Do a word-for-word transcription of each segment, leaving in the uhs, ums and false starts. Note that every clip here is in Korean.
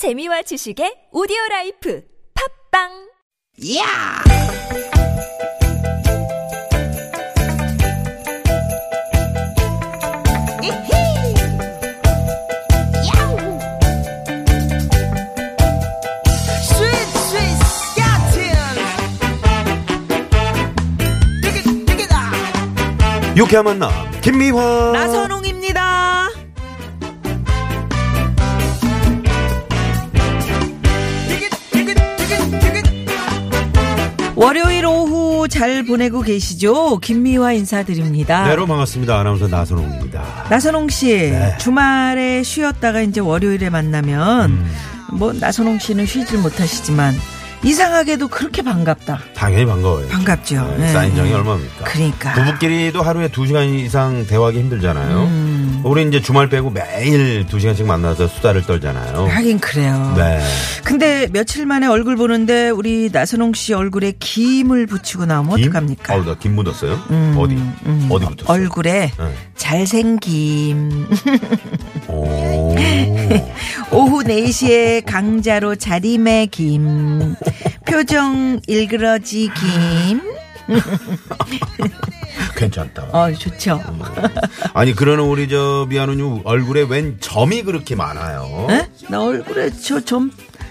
재미와 지식의 오디오라이프 팝빵. 이야! 이히! 야우! 스윗 스윗 야틴! 뜨기 뜨기다! 유쾌한 만남 김미화 나선홍입니다. 월요일 오후 잘 보내고 계시죠? 김미화 인사드립니다. 네, 반갑습니다. 아나운서 나선홍입니다. 나선홍 씨, 네. 주말에 쉬었다가 이제 월요일에 만나면 음. 뭐 나선홍 씨는 쉬질 못하시지만 이상하게도 그렇게 반갑다. 당연히 반가워요. 반갑죠. 네, 사인정이 네. 얼마입니까? 그러니까. 부부끼리도 하루에 두 시간 이상 대화하기 힘들잖아요. 음. 우리 이제 주말 빼고 매일 두 시간씩 만나서 수다를 떨잖아요. 하긴 그래요. 네. 근데 며칠 만에 얼굴 보는데 우리 나선홍 씨 얼굴에 김을 붙이고 나오면 김? 어떡합니까? 어, 나 김 묻었어요? 음. 어디? 음. 어디 붙었어요? 얼굴에 네. 잘생김. 오. 오후 네 시에 강자로 자리매김. 표정 일그러지김. 괜찮다. 어, 좋죠. 아니, 그러는 우리 저 미아누님 얼굴에 웬 점이 그렇게 많아요? 에? 나 얼굴에 저 점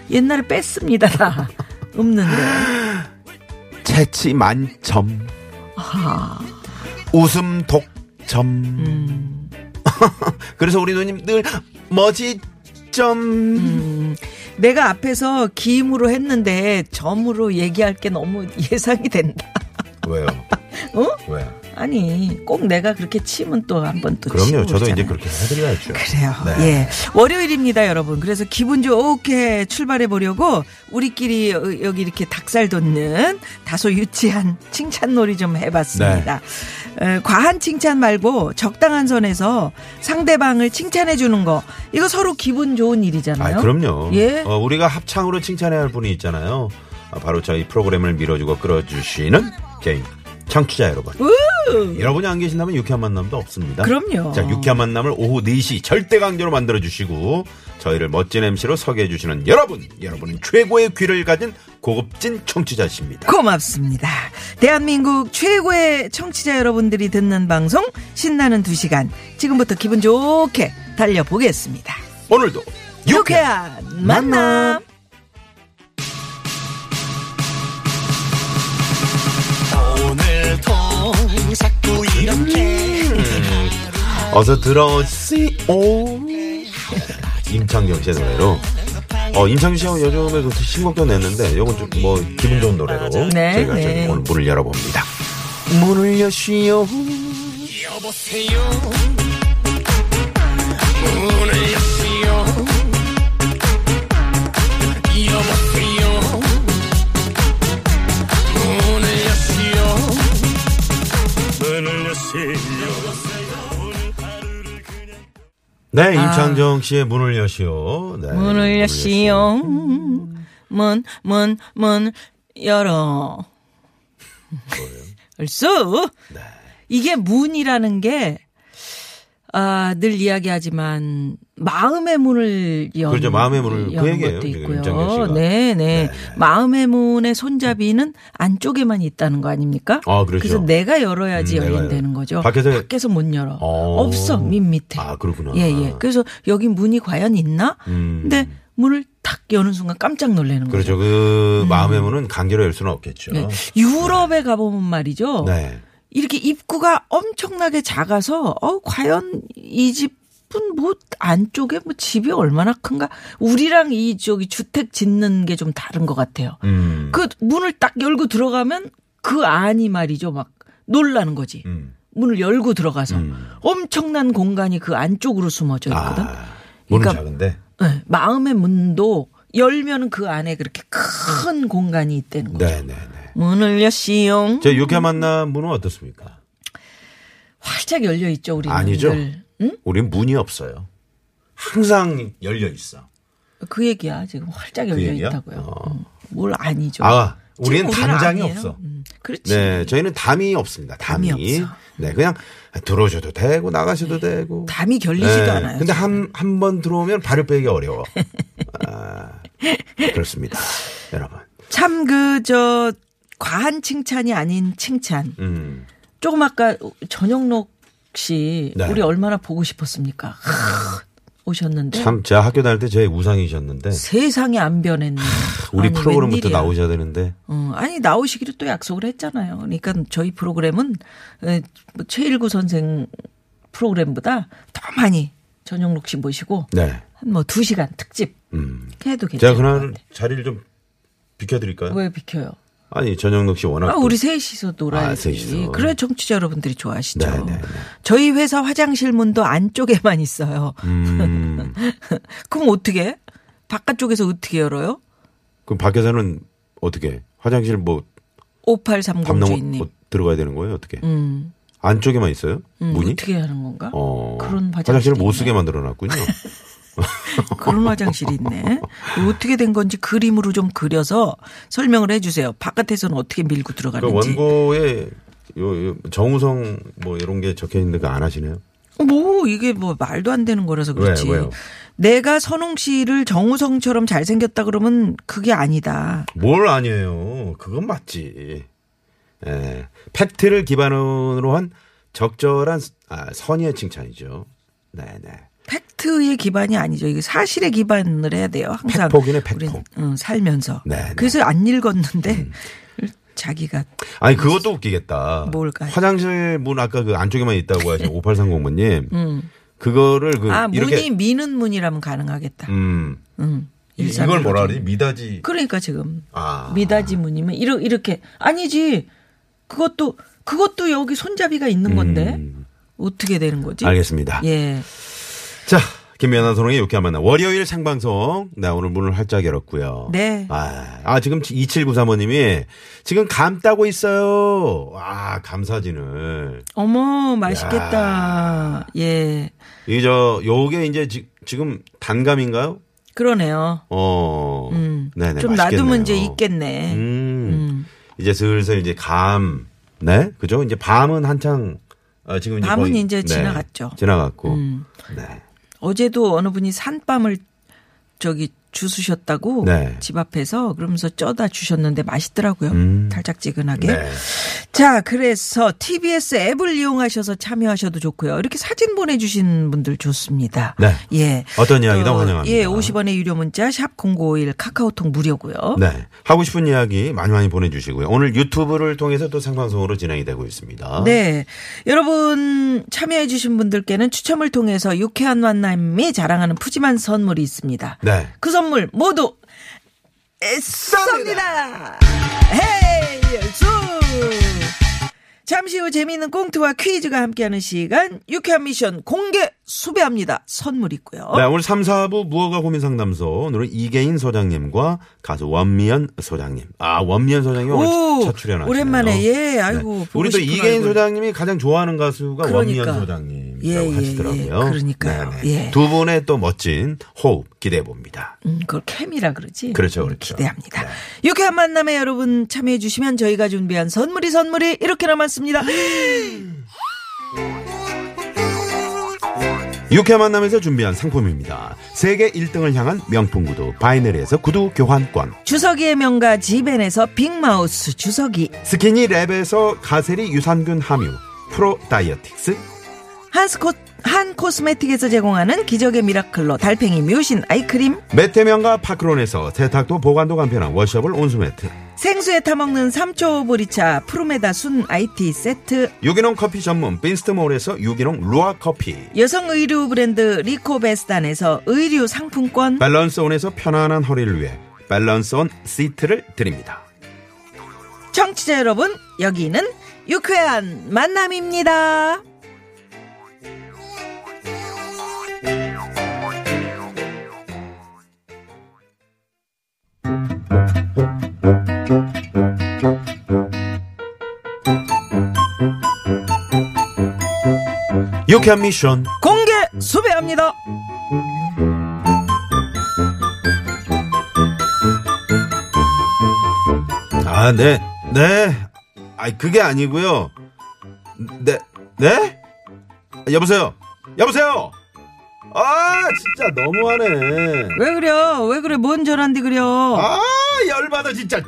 옛날에 뺐습니다. 없는데. 채취 만점. 아. 웃음 독점. 음. 그래서 우리 누님 늘 머지 점. 음. 내가 앞에서 김으로 했는데 점으로 얘기할 게 너무 예상이 된다. 왜요? 어? 왜? 아니 꼭 내가 그렇게 치면 또 한 번 또 그럼요. 저도 그러잖아요. 이제 그렇게 해드려야죠. 그래요. 네. 예. 월요일입니다, 여러분. 그래서 기분 좋게 출발해 보려고 우리끼리 여기 이렇게 닭살 돋는 다소 유치한 칭찬놀이 좀 해봤습니다. 네. 에, 과한 칭찬 말고 적당한 선에서 상대방을 칭찬해 주는 거 이거 서로 기분 좋은 일이잖아요. 아, 그럼요. 예. 어, 우리가 합창으로 칭찬해야 할 분이 있잖아요. 아, 바로 저희 프로그램을 밀어주고 끌어주시는 개인. 청취자 여러분. 네, 여러분이 안 계신다면 유쾌한 만남도 없습니다. 그럼요. 자, 유쾌한 만남을 오후 네 시 절대 강조로 만들어주시고 저희를 멋진 엠시로 서게 해주시는 여러분. 여러분은 최고의 귀를 가진 고급진 청취자십니다. 고맙습니다. 대한민국 최고의 청취자 여러분들이 듣는 방송 신나는 두 시간. 지금부터 기분 좋게 달려보겠습니다. 오늘도 유쾌한, 유쾌한 만남. 만남. 음. 어서 들어오시오. 임창정 씨의 노래로. 어, 임창정 씨하고 요즘에 그 신곡도 냈는데 요건 좀 뭐 기분 좋은 노래로 네, 저희가 네. 오늘 문을 열어봅니다. 문을 여시오. 여보세요. 문을 여시오. 여보세요. 네, 임창정 씨의 문을 여시오. 네, 문을 여시오. 문, 문, 문 열어. 얼쑤. 네. 이게 문이라는 게 아, 늘 이야기하지만 마음의 문을 연 그렇죠. 마음의 문을 그 얘기예요. 있고요. 네, 네. 마음의 문의 손잡이는 안쪽에만 있다는 거 아닙니까? 아, 그렇죠. 그래서 내가 열어야지 음, 열린다는 거죠. 밖에서 밖에서 못 열어. 오. 없어. 밑밑에. 아, 그렇구나. 예, 예. 그래서 여기 문이 과연 있나? 음. 근데 문을 탁 여는 순간 깜짝 놀라는 그렇죠. 거죠. 그렇죠. 그 음. 마음의 문은 강제로 열 수는 없겠죠. 네. 유럽에 네. 가보면 말이죠. 네. 이렇게 입구가 엄청나게 작아서 어 과연 이 집은 뭐 안쪽에 뭐 집이 얼마나 큰가 우리랑 이 저기 주택 짓는 게 좀 다른 것 같아요. 음. 그 문을 딱 열고 들어가면 그 안이 말이죠 막 놀라는 거지. 음. 문을 열고 들어가서 음. 엄청난 공간이 그 안쪽으로 숨어져 있거든. 아, 문은 그러니까 작은데. 네, 마음의 문도 열면은 그 안에 그렇게 큰 공간이 있다는 거죠. 네네네. 문을 여시용. 제 유쾌한 만남 문은 어떻습니까? 활짝 열려 있죠, 우리. 아니죠. 응? 우리 문이 없어요. 항상 열려 있어. 그 얘기야 지금 활짝 그 열려 얘기야? 있다고요. 어. 응. 뭘 아니죠. 아, 우리는 담장이 아니에요. 없어. 음, 그렇지. 네, 저희는 담이 없습니다. 담이. 담이 없어. 네, 그냥 들어오셔도 되고 나가셔도 네. 되고. 담이 결리지도 네. 않아요. 근데 한 한 번 들어오면 발을 빼기 어려워. 아. 그렇습니다. 여러분. 참 그 저 과한 칭찬이 아닌 칭찬. 음. 조금 아까 전영록 씨 네. 우리 얼마나 보고 싶었습니까? 하, 오셨는데. 참 제가 학교 다닐 때 저의 우상이셨는데. 세상이 안 변했네. 하, 우리 아니, 프로그램부터 나오셔야 되는데. 어, 아니 나오시기로 또 약속을 했잖아요. 그러니까 저희 프로그램은 최일구 선생 프로그램보다 더 많이 전영록 씨 모시고 네. 한 뭐 두 시간 특집 음. 해도 괜찮아요. 제가 그날 자리를 좀 비켜드릴까요? 왜 비켜요? 아니 전영록 씨 워낙 아, 우리 셋이서 놀아야지. 아, 그래 정치자 여러분들이 좋아하시죠. 네네네. 저희 회사 화장실 문도 안쪽에만 있어요. 음. 그럼 어떻게? 바깥쪽에서 어떻게 열어요? 그럼 밖에서는 어떻게? 화장실 뭐 오팔삼공 주인님 뭐 들어가야 되는 거예요? 어떻게? 음. 안쪽에만 있어요? 음, 문이? 어떻게 하는 건가? 어. 그런 화장실이 화장실을 못 쓰게 만들어놨군요. 그런 화장실이 있네. 어떻게 된 건지 그림으로 좀 그려서 설명을 해 주세요. 바깥에서는 어떻게 밀고 들어가는지. 그러니까 원고에 요, 요 정우성 뭐 이런 게 적혀 있는데 안 하시네요. 뭐 이게 뭐 말도 안 되는 거라서 그렇지. 왜, 왜요? 내가 선홍 씨를 정우성처럼 잘생겼다 그러면 그게 아니다. 뭘 아니에요. 그건 맞지. 예. 팩트를 기반으로 한 적절한 아, 선의의 칭찬이죠. 네네. 팩트의 기반이 아니죠. 이게 사실의 기반을 해야 돼요. 항상 팩폭이네 팩폭. 응, 살면서. 네네. 그래서 안 읽었는데 음. 자기가. 아니 그것도 웃기겠다. 뭘까요? 화장실 문 아까 그 안쪽에만 있다고 하신 오팔삼공 번님. 음. 그거를 그 아, 이렇게. 문이 미는 문이라면 가능하겠다. 음. 음. 이걸 뭐라 그러지? 미닫이. 그러니까 지금 아. 미닫이 문이면 이러, 이렇게 아니지. 그것도 그것도 여기 손잡이가 있는 건데 음. 어떻게 되는 거지? 알겠습니다. 예. 자, 김미화 나선홍의 유쾌한 만남 월요일 생방송. 네, 오늘 문을 활짝 열었고요. 네. 아, 아 지금 이칠구삼 번님이 지금 감 따고 있어요. 아, 감사진을. 어머, 맛있겠다. 야. 예. 이 저 요게 이제 지, 지금 단감인가요? 그러네요. 어. 음. 네네. 좀 맛있겠네요. 놔두면 이제 있겠네. 음. 음. 이제 슬슬 이제 감, 네, 그죠? 이제 밤은 한창 아, 지금 이제 밤은 거의, 이제 지나갔죠. 네, 지나갔고, 음. 네. 어제도 어느 분이 산밤을 저기 주수셨다고 네. 집 앞에서 그러면서 쪄다 주셨는데 맛있더라고요. 음. 달짝지근하게. 네. 자, 그래서 티비에스 앱을 이용하셔서 참여하셔도 좋고요. 이렇게 사진 보내주신 분들 좋습니다. 네. 예. 어떤 이야기든 어, 환영합니다. 예, 오십 원의 유료 문자 샵 공구오일 카카오톡 무료고요. 네. 하고 싶은 이야기 많이 많이 보내주시고요. 오늘 유튜브를 통해서 또 생방송으로 진행이 되고 있습니다. 네. 여러분 참여해 주신 분들께는 추첨을 통해서 유쾌한 만남이 자랑하는 푸짐한 선물이 있습니다. 네. 그 선물 모두 쏩니다. 헤이 수. 잠시 후 재미있는 꽁트와 퀴즈가 함께하는 시간 유쾌한 미션 공개 수배합니다. 선물 있고요. 네, 오늘 삼, 사 부 무허가 고민 상담소 오늘은 이계인 소장님과 가수 원미연 소장님. 아 원미연 소장님 오늘 첫 출연하시네요. 오랜만에 예 아이고. 네. 우리 또 이계인 소장님이 가장 좋아하는 가수가 그러니까. 원미연 소장님이라고 예, 하시더라고요. 예, 그러니까요. 예. 두 분의 또 멋진 호흡 기대해 봅니다. 음, 그걸 케미라 그러지. 그렇죠, 그렇죠. 기대합니다. 네. 유쾌한 만남에 여러분 참여해 주시면 저희가 준비한 선물이 선물이 이렇게 남았습니다. 유쾌한 만남에서 준비한 상품입니다. 세계 일 등을 향한 명품 구두 바이네리에서 구두 교환권, 주석이의 명가 지벤에서 빅마우스 주석이, 스키니랩에서 가세리 유산균 함유 프로 다이어틱스, 한스코, 한 코스메틱에서 제공하는 기적의 미라클로 달팽이 뮤신 아이크림, 매트명가 파크론에서 세탁도 보관도 간편한 워셔블 온수매트, 생수에 타먹는 삼초 보리차 프로메다 순 아이티 세트, 유기농 커피 전문 빈스트몰에서 유기농 루아 커피, 여성 의류 브랜드 리코베스단에서 의류 상품권, 밸런스온에서 편안한 허리를 위해 밸런스온 시트를 드립니다. 청취자 여러분, 여기는 유쾌한 만남입니다. 유쾌한 미션 공개 수배합니다. 아, 네, 네. 아니 그게 아니고요. 네, 네. 여보세요, 여보세요. 아 진짜 너무하네. 왜 그려? 왜 그래? 뭔 절한데 그려? 아 열받아 진짜.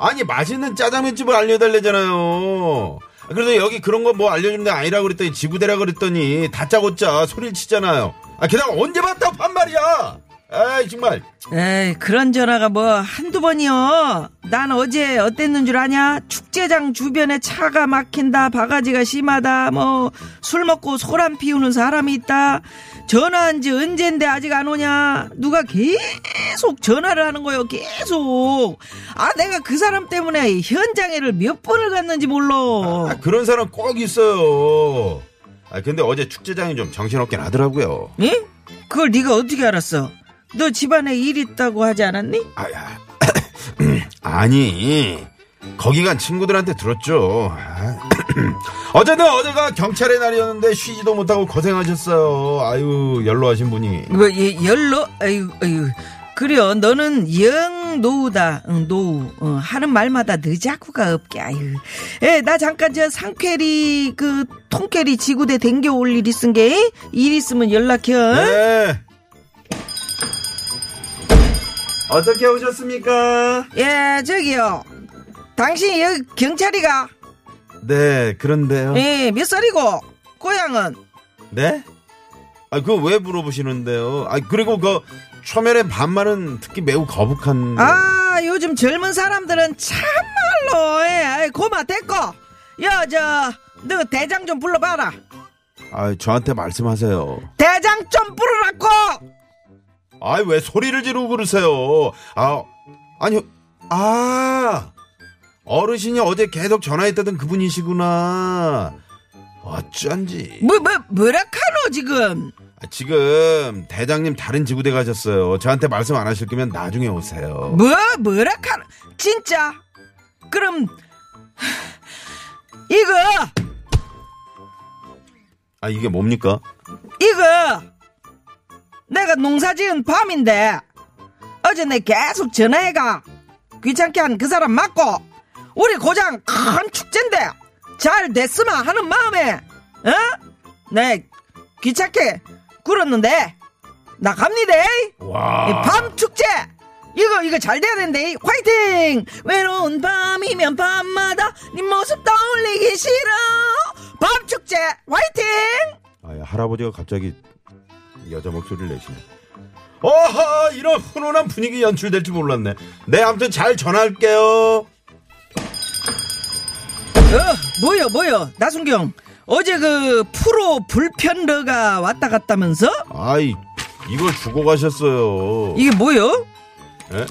아니 맛있는 짜장면집을 알려달래잖아요. 그래서 여기 그런 거 뭐 알려주는 데 아니라 그랬더니 지구대라 그랬더니 다짜고짜 소리를 치잖아요. 아 게다가 언제 봤다고 반말이야. 에이 정말. 에이 그런 전화가 뭐 한두 번이요. 난 어제 어땠는 줄 아냐? 축제장 주변에 차가 막힌다, 바가지가 심하다, 뭐 술 먹고 소란 피우는 사람이 있다. 전화한 지 언젠데 아직 안 오냐? 누가 계속 전화를 하는 거예요. 계속. 아 내가 그 사람 때문에 현장에를 몇 번을 갔는지 몰라. 아, 그런 사람 꼭 있어요. 아 근데 어제 축제장이 좀 정신없긴 하더라고요. 응? 그걸 네가 어떻게 알았어? 너 집안에 일 있다고 하지 않았니? 아, 야. 아니 거기 간 친구들한테 들었죠. 어제는 어제가 경찰의 날이었는데 쉬지도 못하고 고생하셨어요. 아유 연로하신 분이. 뭐 예, 연로? 아유 아유. 그래요. 너는 영 노우다. 응, 노우. 어, 하는 말마다 늦자꾸가 없게. 아유. 예, 나 잠깐 저 상쾌리 그 통쾌리 지구대 댕겨 올 일 있은 게 일 있으면 연락해. 네. 어떻게 오셨습니까? 예, 저기요. 당신 여기 경찰이가? 네, 그런데요. 예, 몇 살이고? 고향은? 네? 아, 그거 왜 물어보시는데요? 아, 그리고 그 초면에 반말은 특히 매우 거북한. 아, 요즘 젊은 사람들은 참말로. 예, 고마 됐고. 야, 저, 너 대장 좀 불러봐라. 아, 저한테 말씀하세요. 대장 좀 부르라고. 아이 왜 소리를 지르고 그러세요? 아 아니 아 어르신이 어제 계속 전화했다던 그분이시구나. 어쩐지 뭐 뭐 뭐라카노 지금? 아, 지금 대장님 다른 지구대 가셨어요. 저한테 말씀 안 하실 거면 나중에 오세요. 뭐 뭐라카노 진짜? 그럼 이거 아 이게 뭡니까? 이거. 내가 농사지은 밤인데 어제 내 계속 전화해가 귀찮게 한 그 사람 맞고 우리 고장 큰 축제인데 잘 됐으면 하는 마음에 어? 내 귀찮게 굴었는데 나 갑니다. 와. 밤 축제 이거 이거 잘 돼야 된대. 화이팅. 외로운 밤이면 밤마다 네 모습 떠올리기 싫어. 밤 축제 화이팅. 아, 야, 할아버지가 갑자기 여자 목소리를 내시네. 어하 이런 훈훈한 분위기 연출될지 몰랐네. 네 아무튼 잘 전화할게요. 어 뭐여 뭐여 나순경 어제 그 프로 불편러가 왔다 갔다면서? 아이 이걸 주고 가셨어요. 이게 뭐여? 에?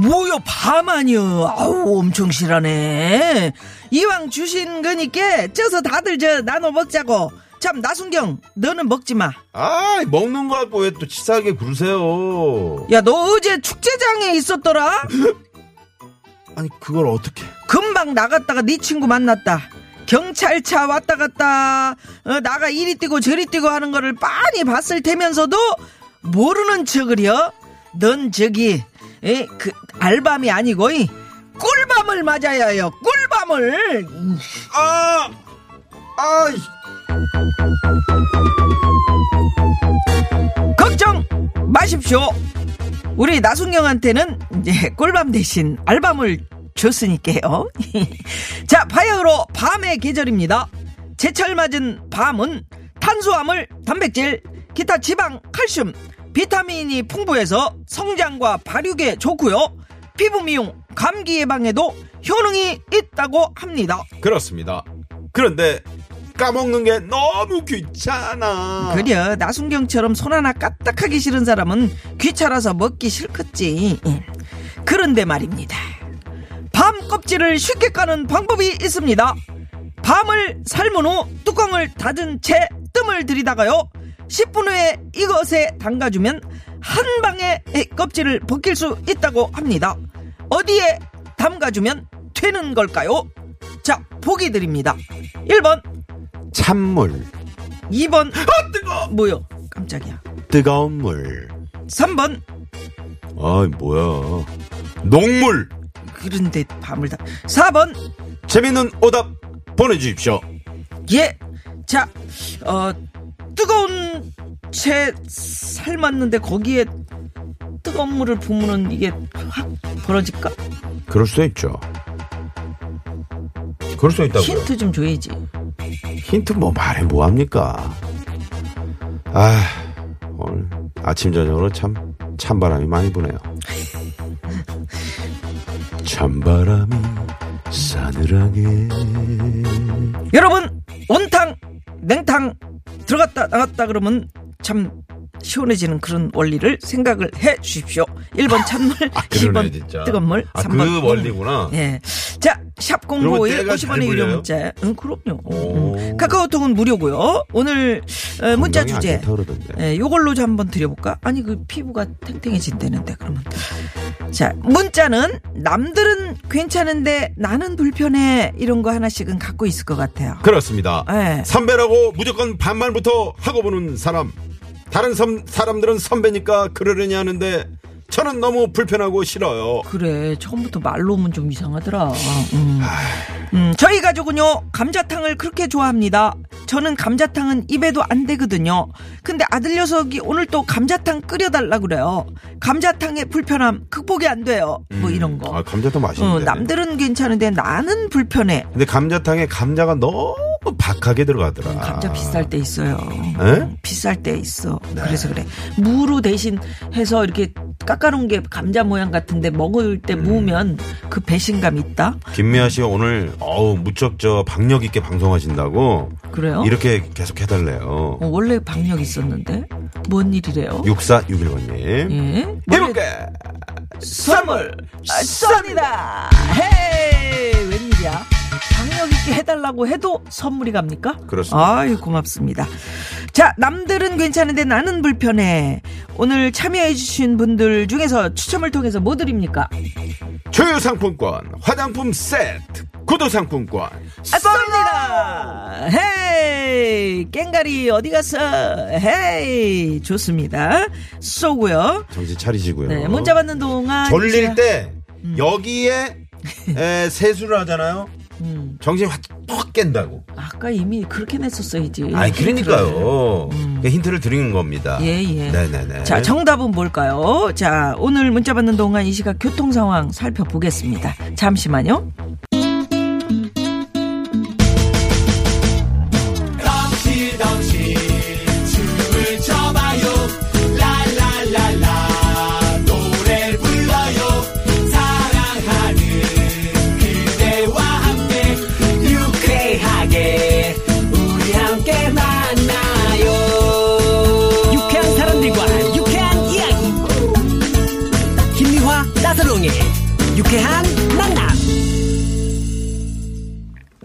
뭐여 밤 아니여. 아우 엄청 실하네. 이왕 주신 거니까 쪄서 다들 저 나눠 먹자고. 참 나순경 너는 먹지마. 아 먹는 거 갖고 왜 또 치사하게 구르세요. 야 너 어제 축제장에 있었더라. 아니 그걸 어떻게 금방 나갔다가 네 친구 만났다. 경찰차 왔다 갔다 어, 나가 이리 뛰고 저리 뛰고 하는 거를 빤히 봤을 테면서도 모르는 척을 여. 넌 저기 에, 그 알밤이 아니고 이, 꿀밤을 맞아야 해요. 꿀밤을. 아 아이 걱정 마십시오. 우리 나순경한테는 이제 꿀밤 대신 알밤을 줬으니까요. 자 파이어로 밤의 계절입니다. 제철 맞은 밤은 탄수화물, 단백질, 기타 지방, 칼슘, 비타민이 풍부해서 성장과 발육에 좋고요. 피부 미용, 감기 예방에도 효능이 있다고 합니다. 그렇습니다. 그런데 까먹는 게 너무 귀찮아. 그려 나순경처럼 손 하나 까딱하기 싫은 사람은 귀찮아서 먹기 싫겠지. 그런데 말입니다. 밤 껍질을 쉽게 까는 방법이 있습니다. 밤을 삶은 후 뚜껑을 닫은 채 뜸을 들이다가요 십 분 후에 이것에 담가주면 한 방에 껍질을 벗길 수 있다고 합니다. 어디에 담가주면 되는 걸까요? 자 보기 드립니다. 일 번 찬물, 이 번 아 뜨거 뭐요? 깜짝이야. 뜨거운 물. 삼 번 아 뭐야 녹물. 그런데 밤을 다. 사 번 재밌는 오답 보내주십시오. 예, 자 어, 뜨거운 채 삶았는데 거기에 뜨거운 물을 부으면 이게 확 벌어질까? 그럴 수도 있죠. 그럴 수도 있다고요. 힌트 좀 줘야지. 힌트 뭐 말해 뭐합니까? 아, 오늘 아침 저녁으로 참 찬바람이 많이 부네요. 찬바람이 싸늘하게. 여러분, 온탕 냉탕 들어갔다 나갔다 그러면 참 시원해지는 그런 원리를 생각을 해 주십시오. 일 번 찬물, 아, 이 번 진짜. 뜨거운 물, 아, 삼 번 그 원리구나. 예. 자, 샵 공고에 오십 원의 유료 문자. 응, 그럼요. 응. 카카오톡은 무료고요. 오늘 어, 문자 주제 예, 요걸로 좀 한번 드려볼까? 아니 그 피부가 탱탱해진다는데 그러면. 자, 문자는 남들은 괜찮은데 나는 불편해 이런 거 하나씩은 갖고 있을 것 같아요. 그렇습니다. 예. 선배라고 무조건 반말부터 하고 보는 사람. 다른 섬, 사람들은 선배니까 그러려니 하는데 저는 너무 불편하고 싫어요. 그래, 처음부터 말로 오면 좀 이상하더라. 음. 음, 저희 가족은요 감자탕을 그렇게 좋아합니다. 저는 감자탕은 입에도 안 되거든요. 근데 아들 녀석이 오늘 또 감자탕 끓여달라 그래요. 감자탕의 불편함 극복이 안 돼요. 음. 뭐 이런 거. 아, 감자탕 맛있는데. 어, 남들은 괜찮은데 나는 불편해. 근데 감자탕에 감자가 너무 박하게 들어가더라. 감자 비쌀 때 있어요. 에? 비쌀 때 있어. 네. 그래서 그래. 무로 대신 해서 이렇게 깎아놓은 게 감자 모양 같은데 먹을 때 음. 무우면 그 배신감 있다. 김미아 씨가 오늘 어우 무척 저 박력 있게 방송하신다고. 그래요? 이렇게 계속 해달래요. 어, 원래 박력 있었는데 뭔 일이래요? 육사육일 번님. 예? 이분께 선물 쏩니다. 헤이 웬일이야? 강력 있게 해달라고 해도 선물이 갑니까? 그렇습니다. 아유, 고맙습니다. 자, 남들은 괜찮은데 나는 불편해. 오늘 참여해주신 분들 중에서 추첨을 통해서 뭐 드립니까? 주유상품권, 화장품 세트, 구두상품권 쏩니다. 헤이 깽가리 어디 갔어? 헤이 좋습니다. 쏘고요. 정신 차리시고요. 네, 문자 받는 동안 졸릴 때 음. 여기에 에, 세수를 하잖아요. 음. 정신이 확 깬다고. 아까 이미 그렇게 냈었어야지. 아니, 그러니까요. 음. 힌트를 드리는 겁니다. 예, 예. 네네네. 자, 정답은 뭘까요? 자, 오늘 문자 받는 동안 이 시각 교통 상황 살펴보겠습니다. 잠시만요. 유쾌한 만남.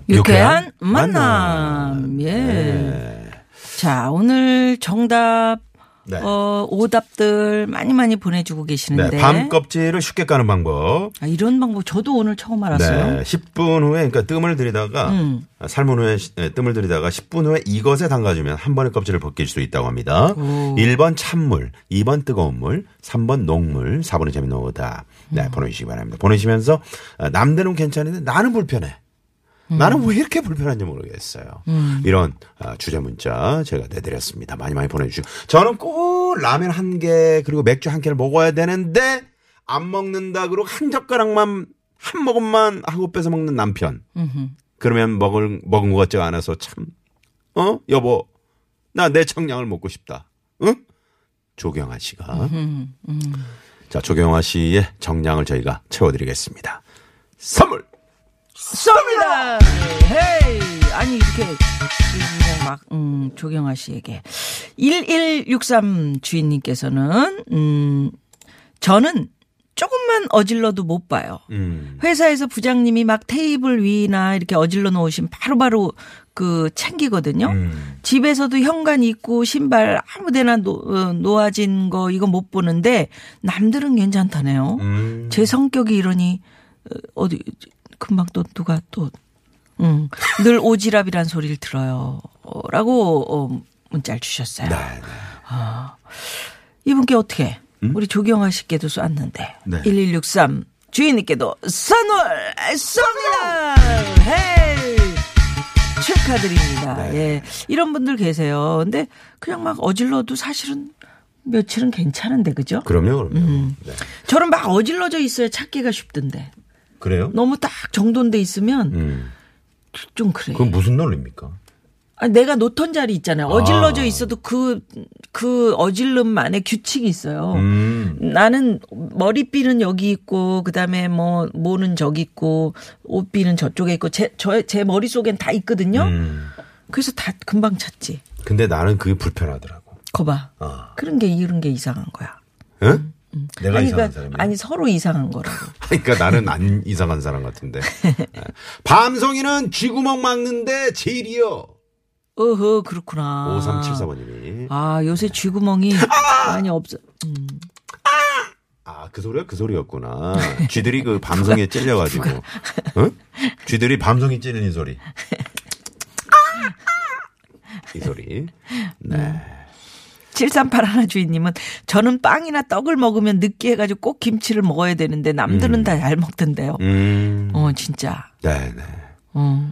유쾌한 만남. 예. 네. 자, 오늘 정답 네. 어, 오답들 많이 많이 보내주고 계시는데. 네, 밤 껍질을 쉽게 까는 방법. 아, 이런 방법 저도 오늘 처음 알았어요. 네, 십 분 후에 그러니까 뜸을 들이다가 음. 삶은 후에 네, 뜸을 들이다가 십 분 후에 이것에 담가주면 한 번에 껍질을 벗길 수 있다고 합니다. 오. 일 번 찬물, 이 번 뜨거운 물, 삼 번 녹물, 사 번은 재밌는 오답. 네, 음. 보내주시기 바랍니다. 보내시면서 남들은 괜찮은데 나는 불편해. 음. 나는 왜 이렇게 불편한지 모르겠어요. 음. 이런 주제 문자 제가 내드렸습니다. 많이 많이 보내주시고 저는 꼭 라면 한 개 그리고 맥주 한 개를 먹어야 되는데 안 먹는다 그러고 한 젓가락만 한 모금만 하고 뺏어 먹는 남편. 음흠. 그러면 먹을 먹은 것 같지가 않아서 참 어 여보 나 내 청량을 먹고 싶다. 응? 조경아 씨가 음흠. 음흠. 자 조경아 씨의 청량을 저희가 채워드리겠습니다. 선물. 쏩니다! 헤이! 아니, 이렇게, 그냥 막, 음, 조경아 씨에게. 일일육삼 주인님께서는, 음, 저는 조금만 어질러도 못 봐요. 음. 회사에서 부장님이 막 테이블 위나 이렇게 어질러 놓으신 바로바로 그 챙기거든요. 음. 집에서도 현관 입고 신발 아무 데나 노, 놓아진 거 이거 못 보는데 남들은 괜찮다네요. 음. 제 성격이 이러니, 어디, 금방 또 누가 또 응, 늘 오지랖이란 소리를 들어요 라고 어, 문자를 주셨어요. 네, 네. 어, 이분께 어떻게 음? 우리 조경아 씨께도 쐈는데 네. 일일육삼 주인님께도 선물 쏩니다. 헤이 축하드립니다. 네. 예. 이런 분들 계세요. 근데 그냥 막 어질러도 사실은 며칠은 괜찮은데, 그죠? 그럼요, 그럼요. 음. 네. 저는 막 어질러져 있어야 찾기가 쉽던데. 그래요? 너무 딱 정돈돼 있으면 음. 좀 그래요. 그건 무슨 논리입니까? 아, 내가 놓던 자리 있잖아요. 어질러져 아. 있어도 그, 그 어질름만의 규칙이 있어요. 음. 나는 머리삐는 여기 있고, 그 다음에 뭐, 모는 저기 있고, 옷삐는 저쪽에 있고, 제, 저, 제 머릿속엔 다 있거든요. 음. 그래서 다 금방 찾지. 근데 나는 그게 불편하더라고. 거봐. 아. 그런 게, 이런 게 이상한 거야. 응? 음. 내가 아니, 이상한 사람이야. 아니, 서로 이상한 거라고. 그러니까 나는 안 이상한 사람 같은데. 밤송이는 쥐구멍 막는데 제일이요. 어허, 그렇구나. 오삼칠사 번님이. 아, 요새 쥐구멍이 아! 많이 없어. 음. 아, 그 소리가 그 소리였구나. 쥐들이 그 밤송이에 찔려가지고. 응? 쥐들이 밤송이 찔리는 소리. 이 소리. 네. 음. 칠삼팔일 주인님은 저는 빵이나 떡을 먹으면 느끼해가지고 꼭 김치를 먹어야 되는데 남들은 음. 다 잘 먹던데요. 음. 어, 진짜. 네네. 어.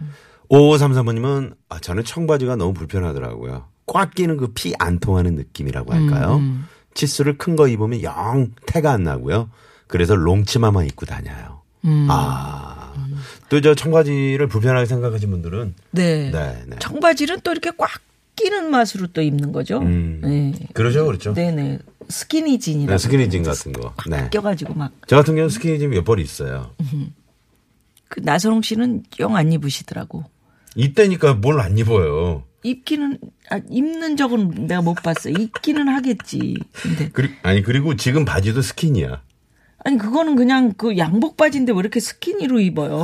오오삼삼 번님은 아, 저는 청바지가 너무 불편하더라고요. 꽉 끼는 그 피 안 통하는 느낌이라고 할까요? 음. 치수를 큰 거 입으면 영 태가 안 나고요. 그래서 롱치마만 입고 다녀요. 음. 아, 음. 또 저 청바지를 불편하게 생각하신 분들은 네, 네, 네. 청바지는 또 이렇게 꽉 끼는 맛으로 또 입는 거죠. 음. 네. 그러죠, 그렇죠. 네네. 스키니진이라고. 네, 스키니진 같은 거. 꽉 네. 껴가지고 막. 저 같은 경우는 스키니진 몇 벌 있어요. 음. 그 나선홍 씨는 영 안 입으시더라고. 이때니까 뭘 안 입어요. 입기는 아, 입는 적은 내가 못 봤어. 입기는 하겠지. 근데 그리, 아니 그리고 지금 바지도 스키니야. 아니 그거는 그냥 그 양복 바지인데 왜 이렇게 스키니로 입어요?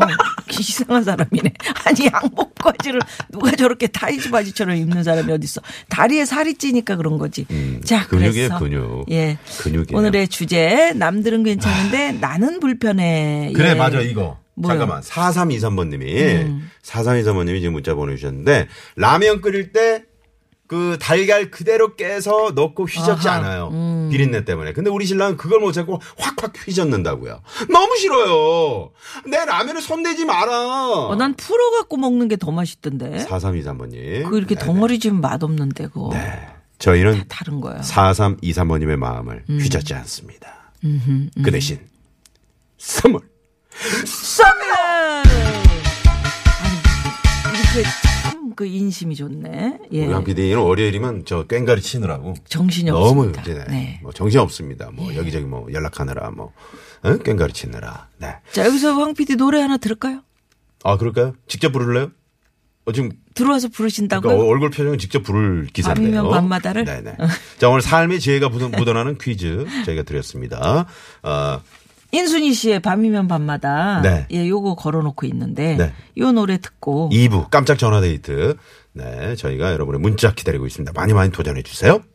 이상한 사람이네. 아니 양복 바지를 누가 저렇게 타이즈 바지처럼 입는 사람이 어디 있어? 다리에 살이 찌니까 그런 거지. 음, 자, 그래서 근육. 예, 근육이에요. 오늘의 주제 남들은 괜찮은데 나는 불편해. 그래 예. 맞아 이거. 뭐요? 잠깐만. 사삼이삼 번님이 음. 사삼이삼 번님이 지금 문자 보내주셨는데 라면 끓일 때 그 달걀 그대로 깨서 넣고 휘젓지 아하. 않아요. 음. 비린내 때문에. 근데 우리 신랑은 그걸 못 참고 확확 휘젓는다고요. 너무 싫어요. 내 라면을 손대지 마라. 어, 난 풀어갖고 먹는 게 더 맛있던데. 사삼이삼 번님. 그 이렇게 네네. 덩어리 지면 맛없는데 그거. 네. 저희는 다른 거예요. 사삼이삼 번님의 마음을 음. 휘젓지 않습니다. 음흠, 음. 그 대신 선물. 썸이야! 이렇게 참 그 인심이 좋네. 예. 우리 한 피디는 월요일이면 저 꽹가리 치느라고 정신이 너무 없습니다. 네. 뭐 정신 없습니다. 뭐 예. 여기저기 뭐 연락하느라 뭐 응? 꽹가리 치느라. 네. 자 여기서 황 피디 노래 하나 들을까요? 아 그럴까요? 직접 부를래요? 어, 지금 들어와서 부르신다고요? 그러니까 얼굴 표정은 직접 부를 기사인데요. 밤이면 밤마다를. 네네. 자 오늘 삶의 지혜가 묻어나는 퀴즈 저희가 드렸습니다. 어. 인순이 씨의 밤이면 밤마다 네. 예, 요거 걸어놓고 있는데 네. 요 노래 듣고 이 부 깜짝 전화데이트 네 저희가 여러분의 문자 기다리고 있습니다. 많이 많이 도전해 주세요.